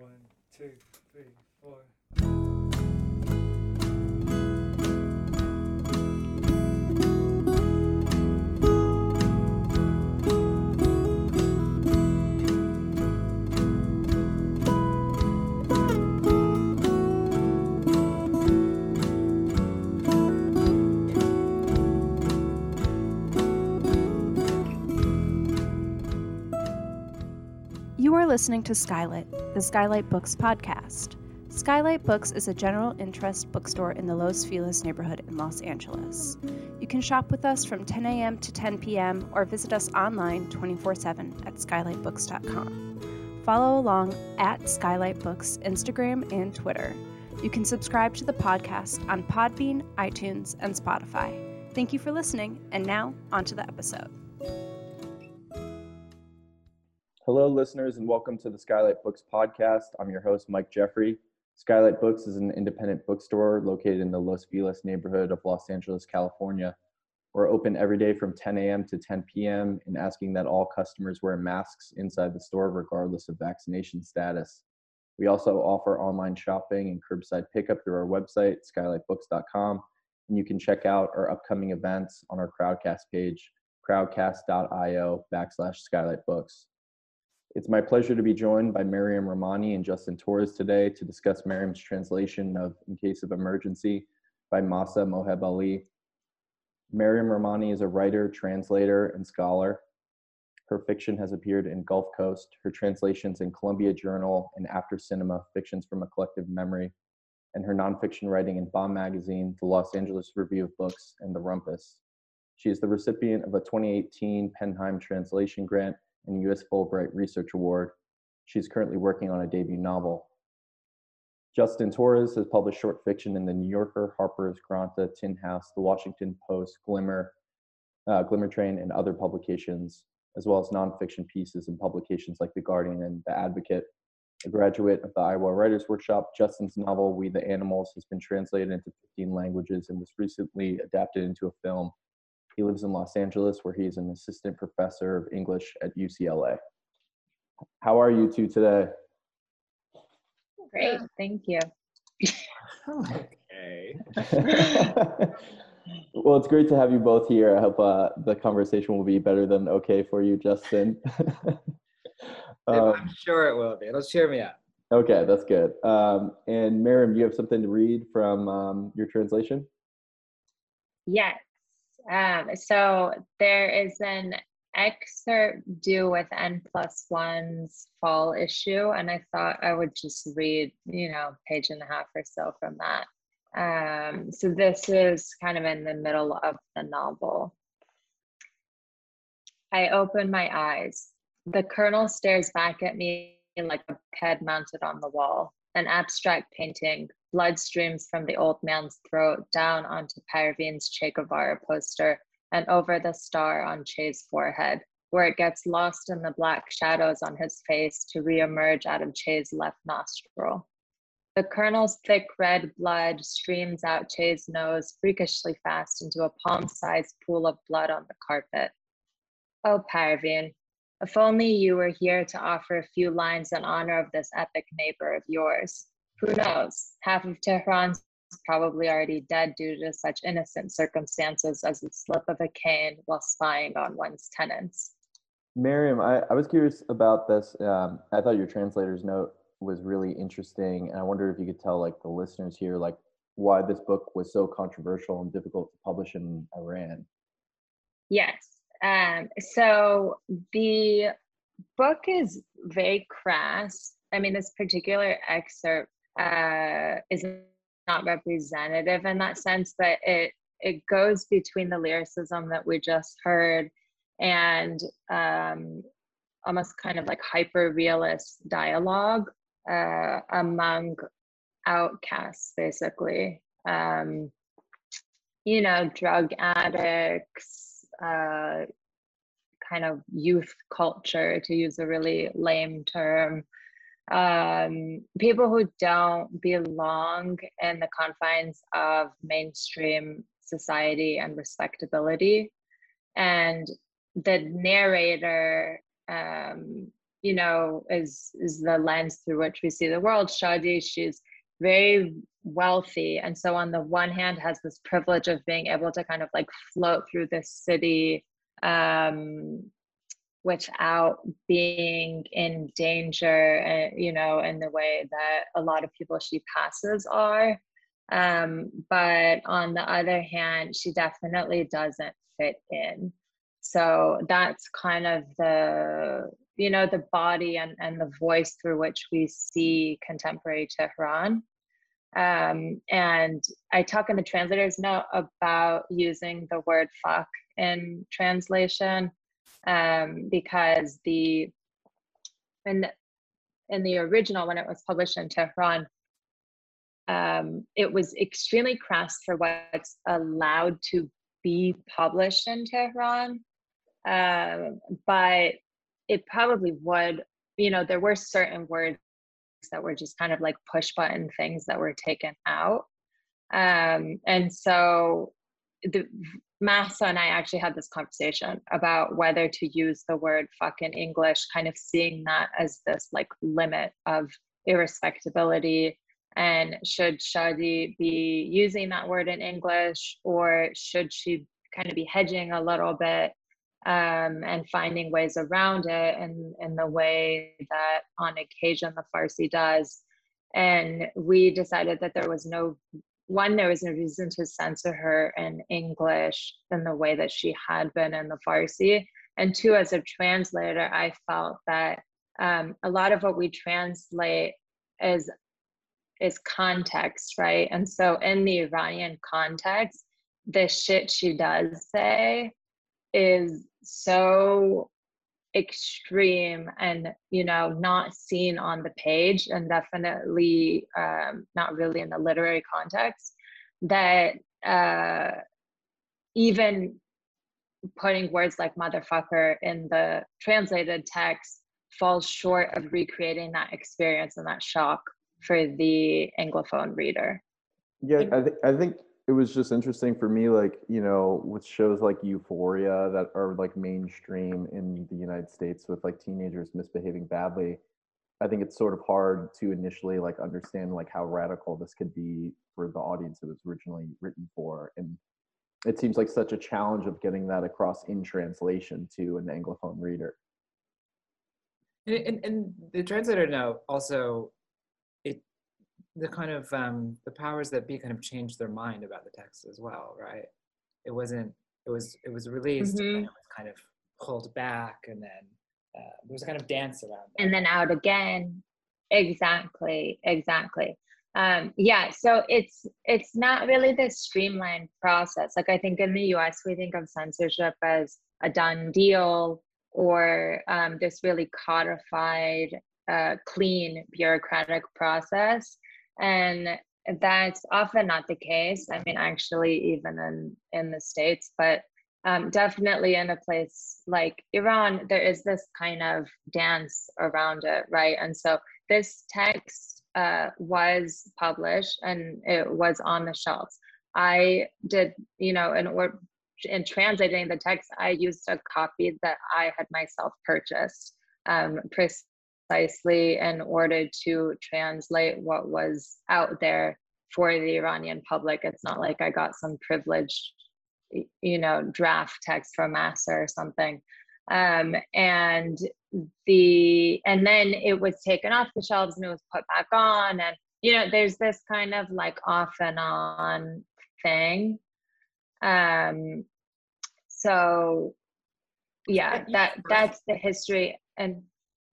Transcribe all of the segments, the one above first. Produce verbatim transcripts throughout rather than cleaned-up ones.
One, two, three, four. Listening to Skylight, the Skylight Books podcast. Skylight Books is a general interest bookstore in the Los Feliz neighborhood in Los Angeles. You can shop with us from ten a.m. to ten p.m. or visit us online twenty-four seven at skylight books dot com. Follow along at Skylight Books Instagram and Twitter. You can subscribe to the podcast on Podbean, iTunes, and Spotify. Thank you for listening, and now onto the episode. Hello, listeners, and welcome to the Skylight Books podcast. I'm your host, Mike Jeffrey. Skylight Books is an independent bookstore located in the Los Feliz neighborhood of Los Angeles, California. We're open every day from ten a.m. to ten p.m. and asking that all customers wear masks inside the store, regardless of vaccination status. We also offer online shopping and curbside pickup through our website, skylight books dot com, and you can check out our upcoming events on our Crowdcast page, crowdcast.io backslash Skylight Books. It's my pleasure to be joined by Mariam Rahmani and Justin Torres today to discuss Mariam's translation of In Case of Emergency by Mahsa Mohebali. Mariam Rahmani is a writer, translator, and scholar. Her fiction has appeared in Gulf Coast, her translations in Columbia Journal and After Cinema, Fictions from a Collective Memory, and her nonfiction writing in Bomb Magazine, The Los Angeles Review of Books, and The Rumpus. She is the recipient of a twenty eighteen PEN Heim Translation Grant and U S Fulbright Research Award. She's currently working on a debut novel. Justin Torres has published short fiction in The New Yorker, Harper's, Granta, Tin House, The Washington Post, Glimmer, uh, Glimmer Train, and other publications, as well as nonfiction pieces in publications like The Guardian and The Advocate. A graduate of the Iowa Writers' Workshop, Justin's novel, We the Animals, has been translated into fifteen languages and was recently adapted into a film. He lives in Los Angeles, where he is an assistant professor of English at U C L A. How are you two today? Great, thank you. Okay. Well, it's great to have you both here. I hope uh, the conversation will be better than okay for you, Justin. um, I'm sure it will be. It'll cheer me up. Okay, that's good. Um, and Mariam, do you have something to read from um, your translation? Yes. Um, so there is an excerpt due with N plus one's fall issue, and I thought I would just read, you know, page and a half or so from that. Um, so this is kind of in the middle of the novel. I open my eyes. The colonel stares back at me like a head mounted on the wall, an abstract painting. Blood streams from the old man's throat down onto Paravin's Che Guevara poster and over the star on Che's forehead, where it gets lost in the black shadows on his face to reemerge out of Che's left nostril. The colonel's thick red blood streams out Che's nose freakishly fast into a palm-sized pool of blood on the carpet. Oh, Paravin, if only you were here to offer a few lines in honor of this epic neighbor of yours. Who knows? Half of Tehran's probably already dead due to such innocent circumstances as the slip of a cane while spying on one's tenants. Mariam, I, I was curious about this. Um, I thought your translator's note was really interesting, and I wondered if you could tell, like, the listeners here, like, why this book was so controversial and difficult to publish in Iran. Yes. Um, so the book is very crass. I mean, this particular excerpt Uh, is not representative in that sense, but it it goes between the lyricism that we just heard and um, almost kind of like hyper-realist dialogue uh, among outcasts, basically. Um, you know, drug addicts, uh, kind of youth culture, to use a really lame term. Um, people who don't belong in the confines of mainstream society and respectability. And the narrator um, you know, is, is the lens through which we see the world. Shadi, she's very wealthy. And so on the one hand has this privilege of being able to kind of like float through this city um, without being in danger, uh, you know, in the way that a lot of people she passes are. Um, but on the other hand, she definitely doesn't fit in. So that's kind of the, you know, the body and, and the voice through which we see contemporary Tehran. Um, and I talk in the translator's note about using the word fuck in translation, um, because the, in the, in the original, when it was published in Tehran, um, it was extremely crass for what's allowed to be published in Tehran. Um, but it probably would, you know, there were certain words that were just kind of like push button things that were taken out. Um, and so the Mahsa and I actually had this conversation about whether to use the word fuck in English, kind of seeing that as this like limit of irrespectability. And should Shadi be using that word in English, or should she kind of be hedging a little bit um and finding ways around it and in, in the way that on occasion the Farsi does? And we decided that there was no one there was no reason to censor her in English in the way that she had been in the Farsi, and two, as a translator, I felt that um a lot of what we translate is is context, right? And so in the Iranian context, the shit she does say is so extreme and, you know, not seen on the page, and definitely um, not really in the literary context, that uh, even putting words like motherfucker in the translated text falls short of recreating that experience and that shock for the Anglophone reader. Yeah, I, th I think it was just interesting for me, like, you know, with shows like Euphoria that are like mainstream in the United States with like teenagers misbehaving badly, I think it's sort of hard to initially like understand like how radical this could be for the audience it was originally written for. And it seems like such a challenge of getting that across in translation to an Anglophone reader. And, and, and the translator now also, the kind of um, the powers that be kind of changed their mind about the text as well, right? It wasn't. It was. It was released mm-hmm. and it was kind of pulled back, and then uh, there was a kind of dance around that. And then out again. Exactly. Exactly. Um, yeah. So it's it's not really this streamlined process. Like, I think in the U S we think of censorship as a done deal, or um, this really codified, uh, clean bureaucratic process. And that's often not the case. I mean, actually, even in, in the States, but um, definitely in a place like Iran, there is this kind of dance around it, right? And so this text uh, was published and it was on the shelves. I did, you know, in, or, in translating the text, I used a copy that I had myself purchased, um, precisely in order to translate what was out there for the Iranian public. It's not like I got some privileged, you know, draft text from Mahsa or something. Um, and the and then it was taken off the shelves and it was put back on. And, you know, there's this kind of like off and on thing. Um, so yeah, that that's the history. And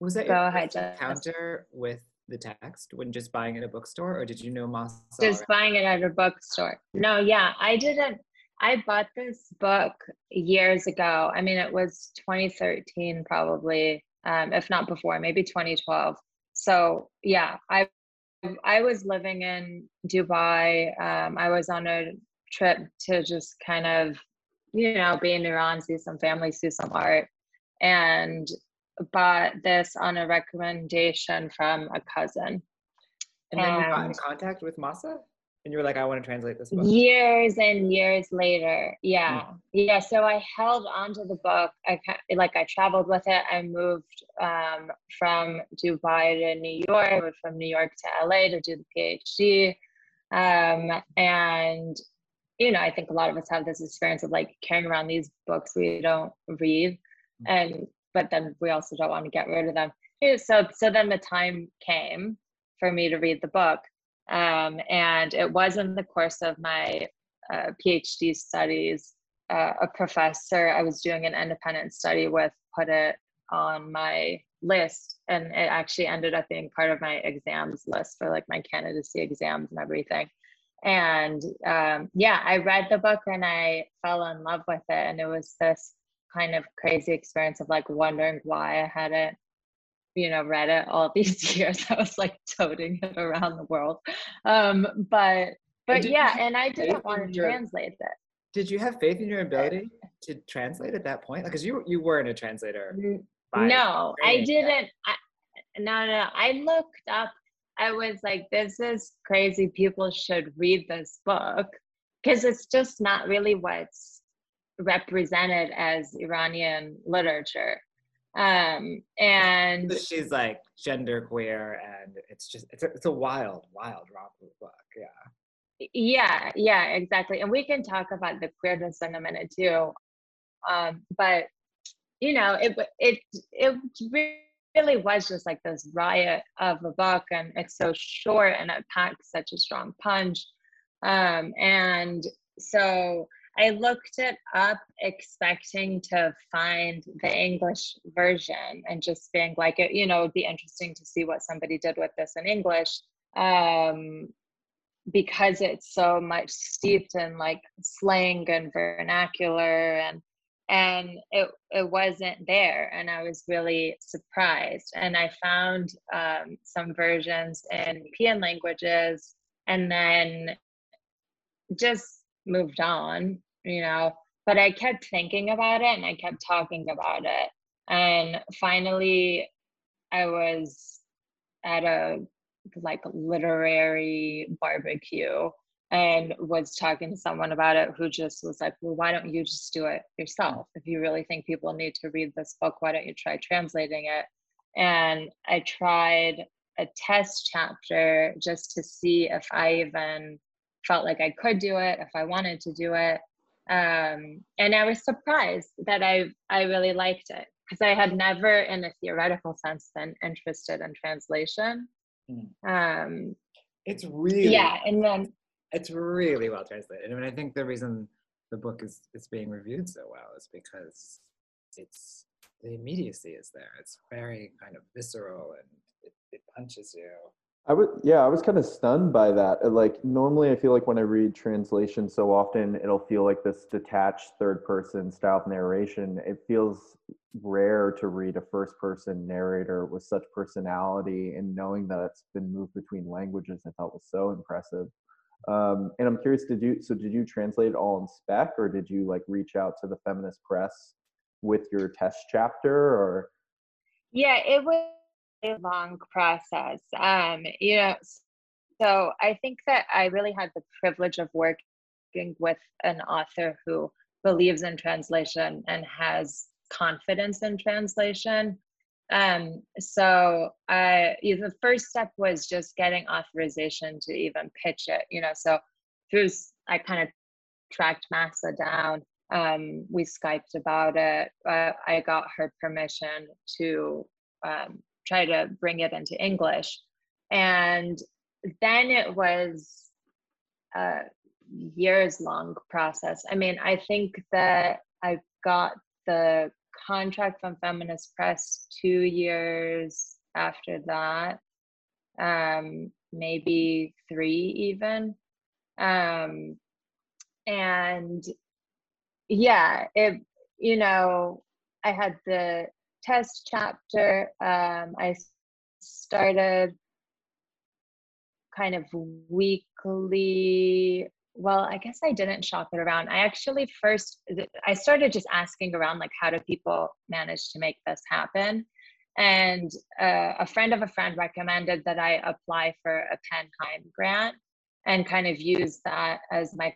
was that your first encounter with the text, when just buying it at a bookstore, or did you know Mahsa? Just buying it at a bookstore. No, yeah, I didn't. I bought this book years ago. I mean, it was twenty thirteen probably, um, if not before, maybe twenty twelve. So yeah, I I was living in Dubai. Um, I was on a trip to just kind of, you know, be in Iran, see some family, see some art, and bought this on a recommendation from a cousin. And then you got in contact with Mahsa? and you were like, I want to translate this book? Years and years later. Yeah. Mm. Yeah. So I held onto the book. I like, I traveled with it. I moved um, from Dubai to New York, I moved from New York to L A to do the PhD. Um, and, you know, I think a lot of us have this experience of like carrying around these books we don't read. Mm. And, but then we also don't want to get rid of them. So, so then the time came for me to read the book. Um, and it was in the course of my uh, PhD studies, uh, a professor, I was doing an independent study with, put it on my list, and it actually ended up being part of my exams list for like my candidacy exams and everything. And um, yeah, I read the book and I fell in love with it. And it was this kind of crazy experience of like wondering why I hadn't, you know, read it all these years. I was like toting it around the world. Um, but but and yeah, and I didn't want to your, translate it. Did you have faith in your ability to translate at that point? Because like, you you weren't a translator. No, I didn't. I, no, no, I looked up. I was like, this is crazy. People should read this book because it's just not really what's represented as Iranian literature. Um, and so she's like genderqueer, and it's just, it's a, it's a wild, wild romper book. Yeah. Yeah. Yeah, exactly. And we can talk about the queerness in a minute too. Um, but you know, it, it, it really was just like this riot of a book, and it's so short and it packs such a strong punch. Um, and so I looked it up expecting to find the English version and just being like, it, you know, it would be interesting to see what somebody did with this in English, um, because it's so much steeped in like slang and vernacular, and and it, it wasn't there. And I was really surprised. And I found um, some versions in P E N languages, and then just moved on, you know, but I kept thinking about it and I kept talking about it. And finally I was at a like literary barbecue and was talking to someone about it who just was like, well, why don't you just do it yourself? If you really think people need to read this book, why don't you try translating it? And I tried a test chapter just to see if I even felt like I could do it, if I wanted to do it. Um, and I was surprised that I, I really liked it, because I had never in a theoretical sense been interested in translation. Um, it's really, yeah, and then, it's really well translated. I mean, I think the reason the book is, is being reviewed so well is because it's, the immediacy is there. It's very kind of visceral, and it, it punches you. I was, yeah, I was kind of stunned by that. Like, normally I feel like when I read translation so often, it'll feel like this detached third person style of narration. It feels rare to read a first person narrator with such personality, and knowing that it's been moved between languages, I thought was so impressive. Um, and I'm curious, did you, so did you translate it all in spec, or did you like reach out to the Feminist Press with your test chapter, or? Yeah, it was a long process. Um, you know, so I think that I really had the privilege of working with an author who believes in translation and has confidence in translation. Um, so I, you know, the first step was just getting authorization to even pitch it, you know, so through, I kind of tracked Mahsa down. Um, we Skyped about it. Uh, I got her permission to, um, try to bring it into English. And then it was a years long process. I mean, I think that I got the contract from Feminist Press two years after that, um, maybe three even. Um, and yeah, it, you know, I had the test chapter. Um, I started kind of weekly. Well, I guess I didn't shop it around. I actually first, I started just asking around, like, how do people manage to make this happen? And uh, a friend of a friend recommended that I apply for a PEN Heim Grant. and kind of used that as my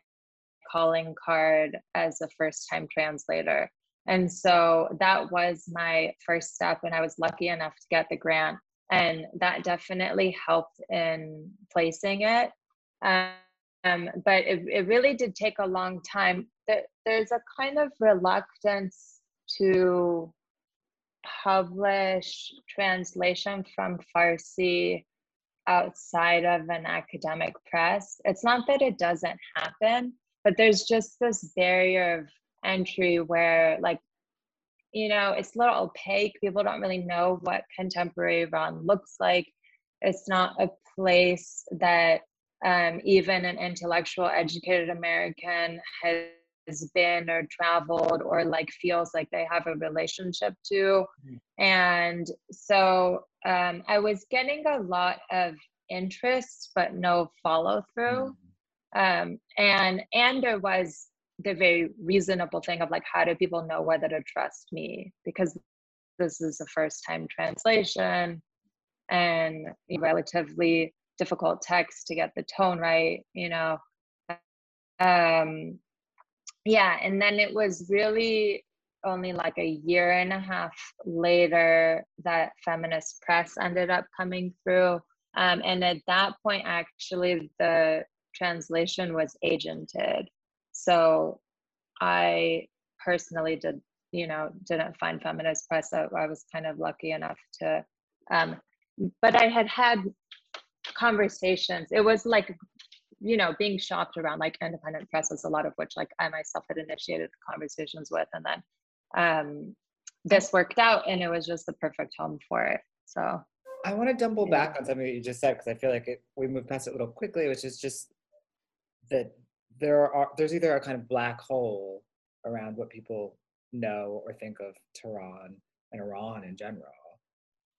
calling card as a first-time translator. And so that was my first step, and I was lucky enough to get the grant. And that definitely helped in placing it. Um, but it, it really did take a long time. There, there's a kind of reluctance to publish translation from Farsi outside of an academic press. It's not that it doesn't happen, but there's just this barrier of entry where, like, you know, it's a little opaque. People don't really know what contemporary Iran looks like. It's not a place that um, even an intellectual, educated American has been or traveled or like feels like they have a relationship to. Mm-hmm. And so um, I was getting a lot of interest, but no follow through. Mm-hmm. Um, and, and there was the very reasonable thing of like, how do people know whether to trust me? Because this is a first time translation and a relatively difficult text to get the tone right, you know? Um, yeah, and then it was really only like a year and a half later that Feminist Press ended up coming through. Um, and at that point, actually, the translation was agented. So I personally did, you know, didn't find Feminist Press. So I was kind of lucky enough to, um, but I had had conversations. It was like, you know, being shopped around, like independent presses, a lot of which like I myself had initiated conversations with. And then um, this worked out and it was just the perfect home for it, so. I want to double yeah. back on something you just said, because I feel like it, we moved past it a little quickly, which is just that there are, there's either a kind of black hole around what people know or think of Tehran and Iran in general,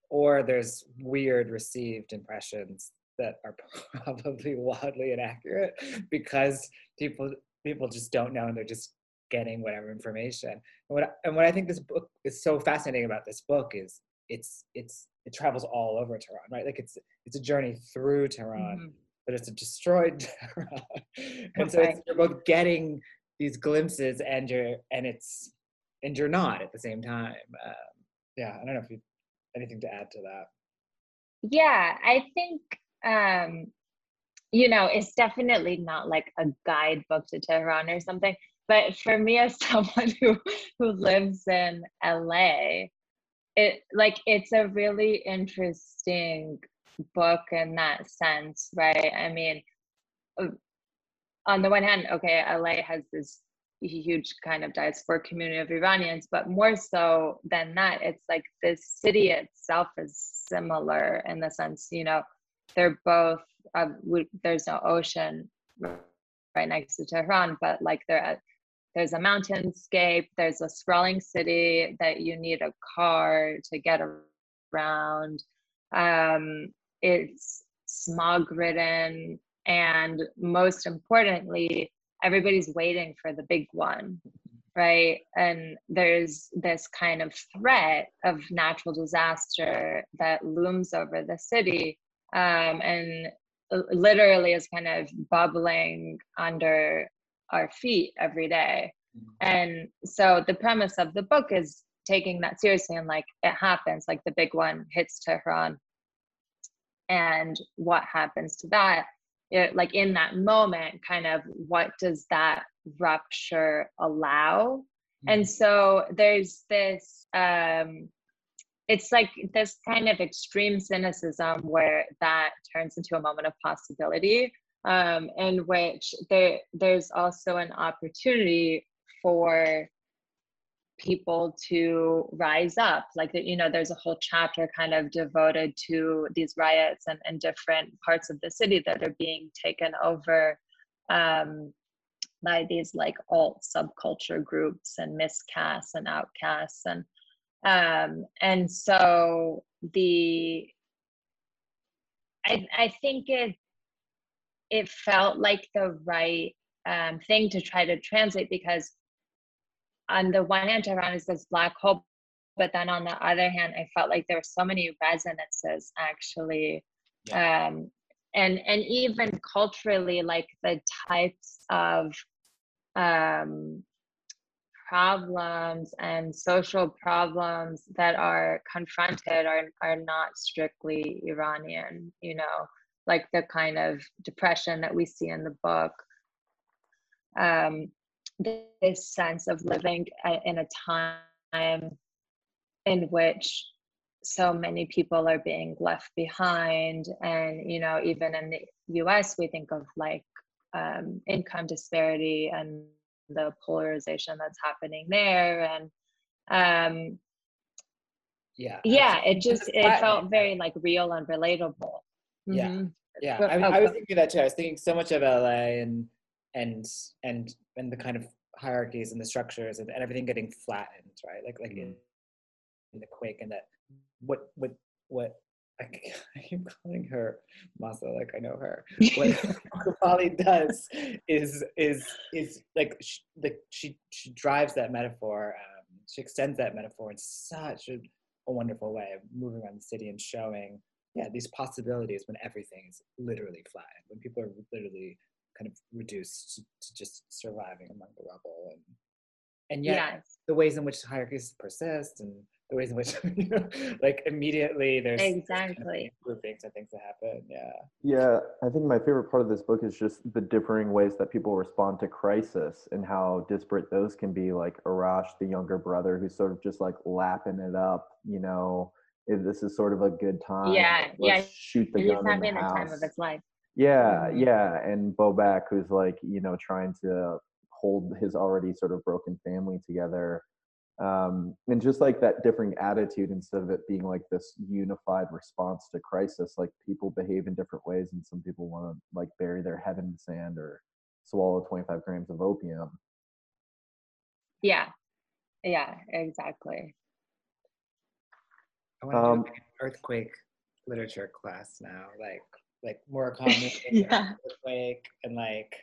or there's weird received impressions that are probably wildly inaccurate because people people just don't know and they're just getting whatever information. And what I, and what I think this book is so fascinating about this book is it's it's it travels all over Tehran, right? Like it's it's a journey through Tehran. Mm-hmm. But it's a destroyed Tehran. And okay. so it's, you're both getting these glimpses and you're, and it's, and you're not at the same time. Um, yeah, I don't know if you anything to add to that. Yeah, I think, um, you know, it's definitely not like a guidebook to Tehran or something. But for me as someone who, who lives in L A, it like, it's a really interesting book in that sense, right? I mean, on the one hand, okay, L A has this huge kind of diaspora community of Iranians, but more so than that, it's like this city itself is similar in the sense, you know, they're both, uh, we, there's no ocean right next to Tehran, but like there, uh, there's a mountainscape, there's a sprawling city that you need a car to get around. Um, it's smog ridden, and most importantly, everybody's waiting for the big one, right? And there's this kind of threat of natural disaster that looms over the city, um, and literally is kind of bubbling under our feet every day. And so the premise of the book is taking that seriously and like it happens, like the big one hits Tehran and what happens to that, it, like in that moment, kind of what does that rupture allow? Mm-hmm. And so there's this, um, it's like this kind of extreme cynicism where that turns into a moment of possibility, um, in which there, there's also an opportunity for people to rise up, like that, you know, there's a whole chapter kind of devoted to these riots and, and different parts of the city that are being taken over um, by these like alt subculture groups and miscasts and outcasts. And um, and so the, I, I think it, it felt like the right um, thing to try to translate, because on the one hand, Tehran is this black hole, but then on the other hand, I felt like there were so many resonances actually, yeah. um, and and even culturally, like the types of um, problems and social problems that are confronted are, are not strictly Iranian, you know, like the kind of depression that we see in the book, um, this sense of living in a time in which so many people are being left behind. And, you know, even in the U S, we think of like um, income disparity and the polarization that's happening there. And um, yeah, yeah, it just, it felt very like real and relatable. Mm-hmm. Yeah, yeah, I, I was thinking that too. I was thinking so much of L A and and and and the kind of hierarchies and the structures and, and everything getting flattened, right? Like like in, in the quake, and that what what what I, I keep calling her Mahsa, like I know her. What Mohebali does is is is like she, like she she drives that metaphor. Um, she extends that metaphor in such a, a wonderful way of moving around the city and showing, yeah, these possibilities when everything is literally flat, when people are literally kind of reduced to, to just surviving among the rubble, and and yet yes. the ways in which hierarchies persist, and the ways in which, you know, like immediately there's exactly groupings and things that happen. Yeah, yeah. I think my favorite part of this book is just the differing ways that people respond to crisis and how disparate those can be. Like Arash, the younger brother, who's sort of just like lapping it up, you know. If this is sort of a good time, yeah, let's yeah, shoot the gun in the, the house. Time of its life. Yeah, mm-hmm. yeah, and Bobak, who's like, you know, trying to hold his already sort of broken family together, um, and just like that differing attitude instead of it being like this unified response to crisis. Like people behave in different ways, and some people want to like bury their head in the sand or swallow twenty-five grams of opium. Yeah, yeah, exactly. I want to um, do like an earthquake literature class now, like like Murakami yeah. earthquake, and like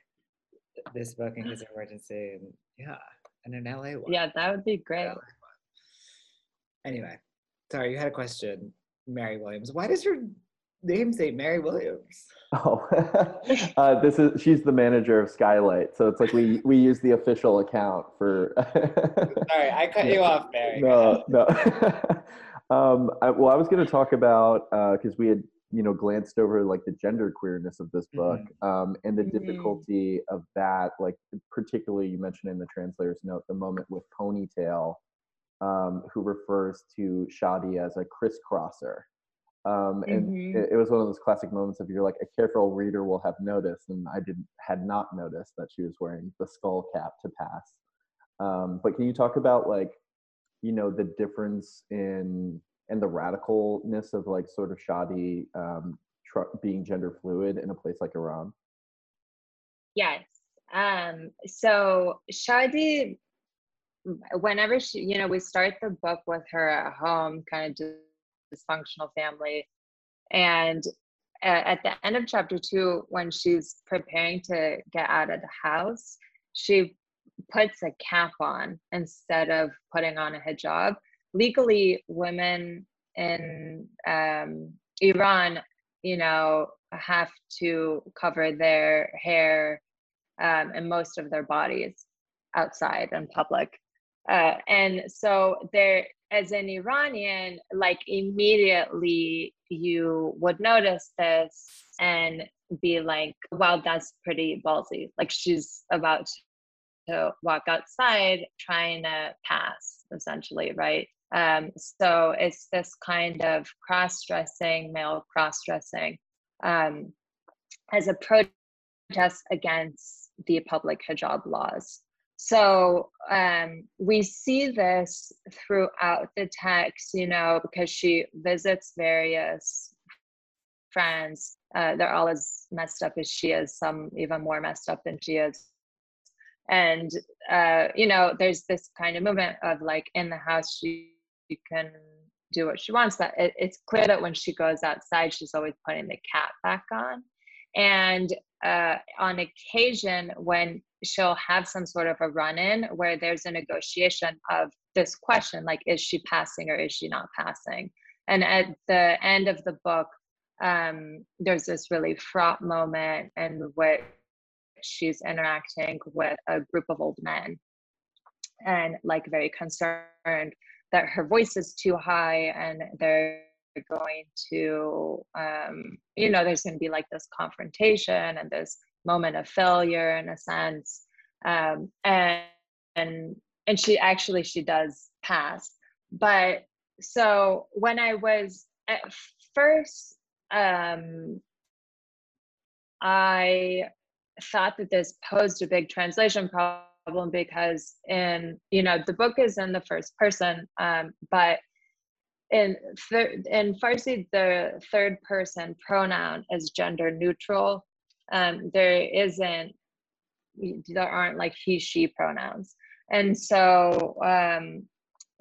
this book In Case of Emergency, and yeah, and an L A one. Yeah, that would be great. Anyway, sorry, you had a question, Mary Williams. Why does your name say Mary Williams? Oh, uh, this is she's the manager of Skylight, so it's like we we use the official account for. Sorry, I cut you off, Mary. No, no. Um, I, well, I was going to talk about, because uh, we had, you know, glanced over like the gender queerness of this book, mm-hmm. um, and the mm-hmm. difficulty of that, like particularly you mentioned in the translator's note, the moment with Ponytail, um, who refers to Shadi as a crisscrosser. Um, and mm-hmm. it, it was one of those classic moments of you're like, a careful reader will have noticed, and I didn't had not noticed that she was wearing the skull cap to pass. Um, but can you talk about like, you know, the difference in and the radicalness of like sort of Shadi um, tr- being gender fluid in a place like Iran? Yes. Um, so Shadi, whenever she, you know, we start the book with her at home, kind of dysfunctional family. And at the end of chapter two, when she's preparing to get out of the house, she puts a cap on instead of putting on a hijab. Legally, women in um, Iran, you know, have to cover their hair um, and most of their bodies outside in public. Uh, and so there, as an Iranian, like immediately you would notice this and be like, wow, that's pretty ballsy. Like she's about to to walk outside trying to pass, essentially, right? Um, so it's this kind of cross-dressing, male cross-dressing, um, as a protest against the public hijab laws. So um, we see this throughout the text, you know, because she visits various friends. Uh, they're all as messed up as she is, some even more messed up than she is. And, uh, you know, there's this kind of movement of like in the house, she, she can do what she wants. But it, it's clear that when she goes outside, she's always putting the cap back on. And uh, on occasion, when she'll have some sort of a run-in where there's a negotiation of this question, like, is she passing or is she not passing? And at the end of the book, um, there's this really fraught moment in which she's interacting with a group of old men and like very concerned that her voice is too high and they're going to, um, you know, there's going to be like this confrontation and this moment of failure in a sense. Um, and, and, and she actually, she does pass. But so when I was at first, um, I thought that this posed a big translation problem because in, you know, the book is in the first person, um, but in, in Farsi, the third person pronoun is gender neutral. Um, there isn't, there aren't like he, she pronouns. And so um,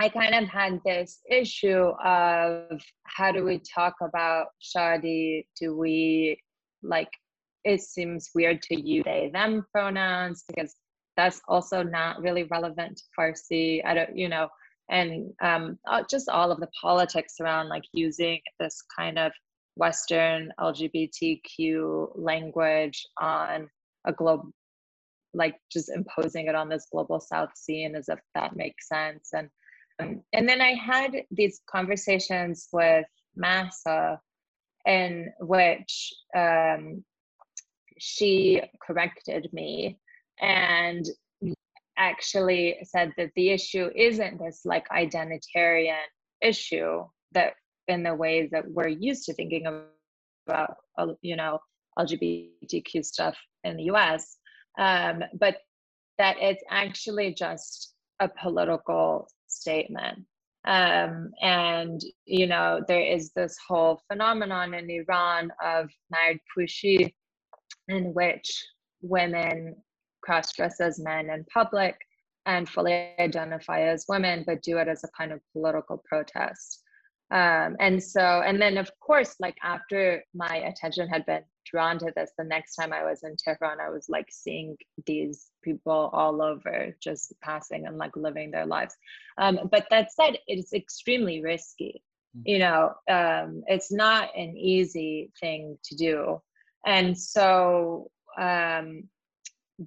I kind of had this issue of how do we talk about Shadi? Do we like, it seems weird to use they, them pronouns because that's also not really relevant to Farsi. I don't, you know, and um, just all of the politics around like using this kind of Western L G B T Q language on a global, like just imposing it on this global South scene as if that makes sense. And, um, and then I had these conversations with Mahsa in which um, she corrected me and actually said that the issue isn't this like identitarian issue that in the ways that we're used to thinking about, you know, L G B T Q stuff in the U S, um, but that it's actually just a political statement. Um, and, you know, there is this whole phenomenon in Iran of Mardpushi in which women cross-dress as men in public and fully identify as women, but do it as a kind of political protest. Um, and so, and then of course, like after my attention had been drawn to this, the next time I was in Tehran, I was like seeing these people all over just passing and like living their lives. Um, but that said, it's extremely risky. You know, um, it's not an easy thing to do. And so, um,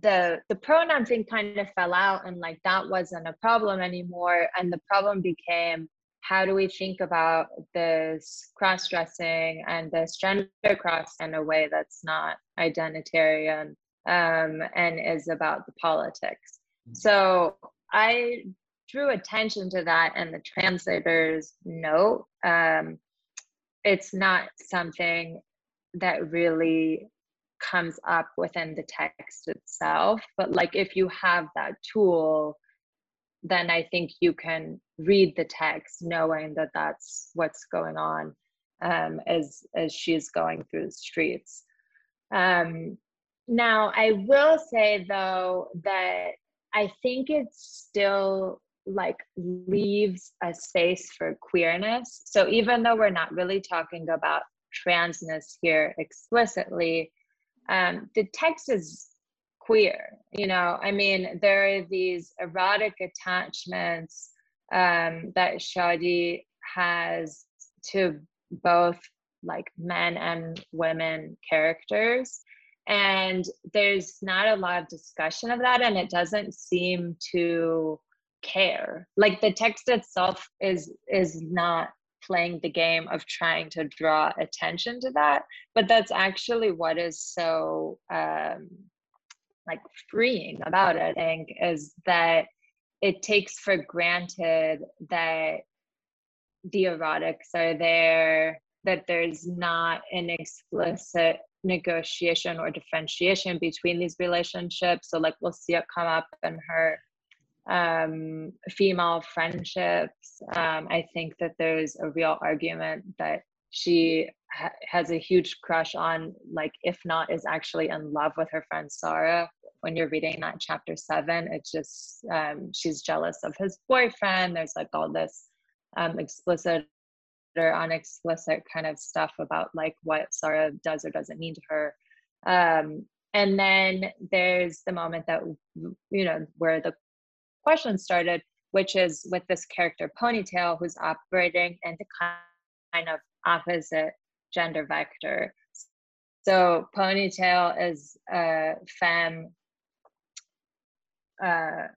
the the pronoun thing kind of fell out and like that wasn't a problem anymore, and the problem became how do we think about this cross-dressing and this gender cross in a way that's not identitarian um and is about the politics. So I drew attention to that in the translator's note. Um it's not something that really comes up within the text itself, but like if you have that tool, then I think you can read the text knowing that that's what's going on um, as as she's going through the streets. Um, now I will say though that I think it still like leaves a space for queerness. So even though we're not really talking about transness here explicitly, Um, the text is queer, you know, I mean, there are these erotic attachments um, that Shadi has to both like men and women characters. And there's not a lot of discussion of that. And it doesn't seem to care. Like the text itself is, is not playing the game of trying to draw attention to that, but that's actually what is so um, like freeing about it, I think, is that it takes for granted that the erotics are there, that there's not an explicit negotiation or differentiation between these relationships. So like we'll see it come up in her um female friendships. um I think that there's a real argument that she ha has a huge crush on, like if not is actually in love with, her friend Sara. When you're reading that chapter seven, it's just um she's jealous of his boyfriend. There's like all this um explicit or unexplicit kind of stuff about like what Sara does or doesn't mean to her. Um and then there's the moment that, you know, where the question started, which is with this character Ponytail, who's operating in the kind of opposite gender vector. So Ponytail is a femme, uh,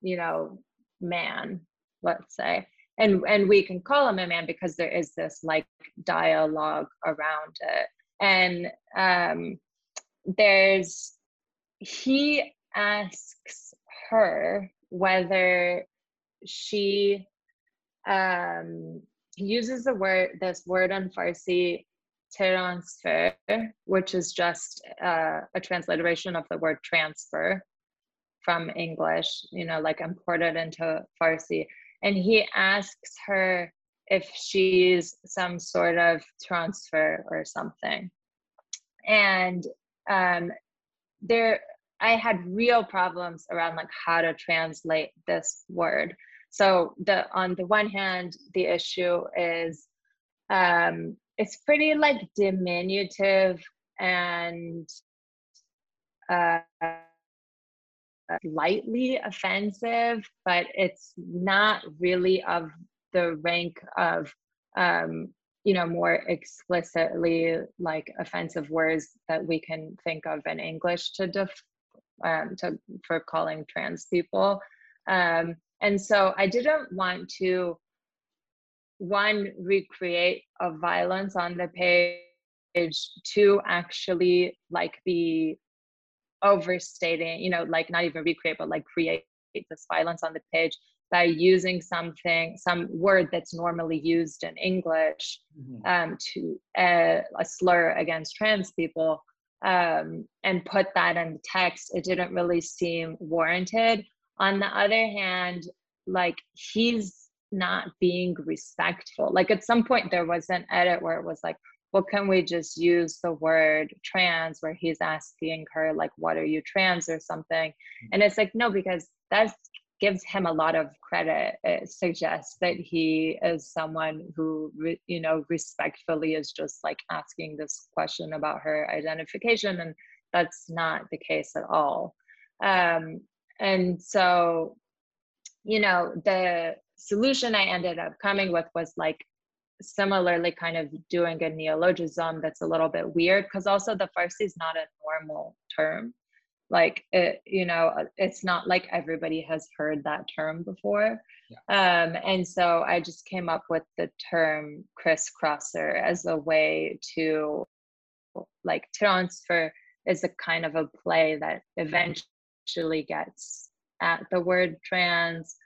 you know, man, let's say. And, and we can call him a man because there is this like dialogue around it. And um, there's, he asks her whether she, um, he uses the word, this word in Farsi, transfer, which is just uh, a transliteration of the word transfer from English, you know, like imported into Farsi. And he asks her if she's some sort of transfer or something. And um, there, I had real problems around like how to translate this word. So the, on the one hand, the issue is, um, it's pretty like diminutive and uh, lightly offensive, but it's not really of the rank of, um, you know, more explicitly like offensive words that we can think of in English to def um, to for calling trans people. Um, and so I didn't want to, one, recreate a violence on the page, two, actually like be overstating, you know, like not even recreate, but like create this violence on the page by using something, some word that's normally used in English, mm-hmm. um, to uh, a slur against trans people, um, and put that in the text. It didn't really seem warranted. On the other hand, like he's not being respectful. Like at some point there was an edit where it was like, well, can we just use the word trans, where he's asking her like, what are you, trans or something? And it's like, no, because that gives him a lot of credit. It suggests that he is someone who, you know, respectfully is just like asking this question about her identification, and that's not the case at all. Um, and so, you know, the solution I ended up coming with was like similarly kind of doing a neologism that's a little bit weird, because also the Farsi is not a normal term. Like, it, you know, it's not like everybody has heard that term before. Yeah. Um, and so I just came up with the term crisscrosser as a way to like transfer is a kind of a play that eventually gets at the word trans,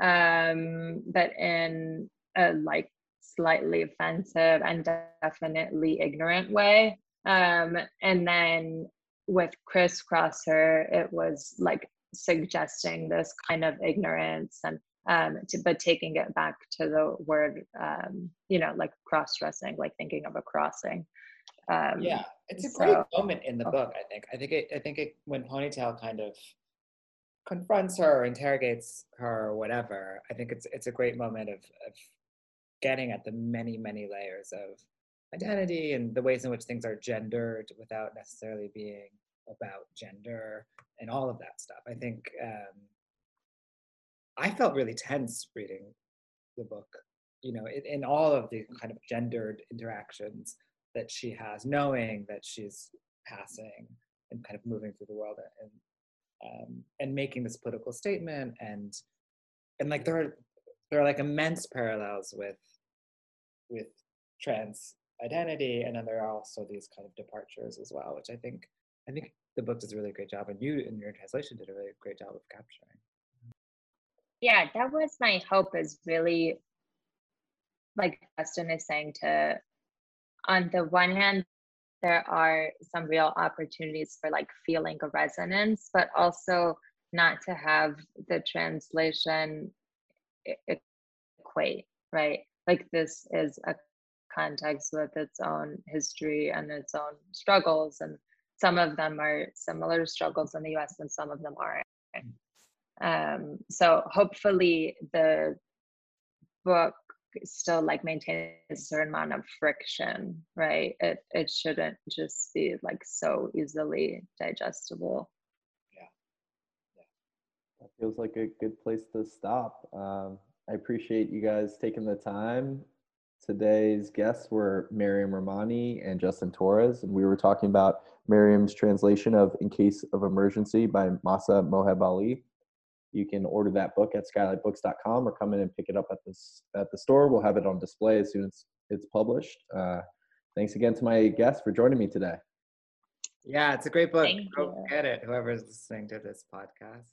um but in a like slightly offensive and definitely ignorant way. Um and then with crisscrosser, it was like suggesting this kind of ignorance and um to, but taking it back to the word, um you know, like cross-dressing, like thinking of a crossing. Um yeah, it's a so, great moment in the book. I think I think it I think it when Ponytail kind of confronts her or interrogates her or whatever, I think it's it's a great moment of, of getting at the many, many layers of identity and the ways in which things are gendered without necessarily being about gender and all of that stuff. I think um, I felt really tense reading the book, you know, in, in all of the kind of gendered interactions that she has, knowing that she's passing and kind of moving through the world and Um, and making this political statement, and and like there are there are like immense parallels with with trans identity, and then there are also these kind of departures as well, which I think I think the book does a really great job, and you in your translation did a really great job of capturing. Yeah, that was my hope, is really like Justin is saying, to on the one hand there are some real opportunities for like feeling a resonance, but also not to have the translation equate, right? Like this is a context with its own history and its own struggles, and some of them are similar struggles in the U S and some of them aren't. Um, so hopefully the book still like maintain a certain amount of friction, right? It it shouldn't just be like so easily digestible. Yeah, yeah. That feels like a good place to stop. Um, I appreciate you guys taking the time Today's guests were Mariam Rahmani and Justin Torres, and we were talking about Mariam's translation of In Case of Emergency by Mahsa Mohebali. You can order that book at skylight books dot com or come in and pick it up at, this, at the store. We'll have it on display as soon as it's published. Uh, thanks again to my guests for joining me today. Yeah, it's a great book. Thank Go you. Get it, whoever's listening to this podcast.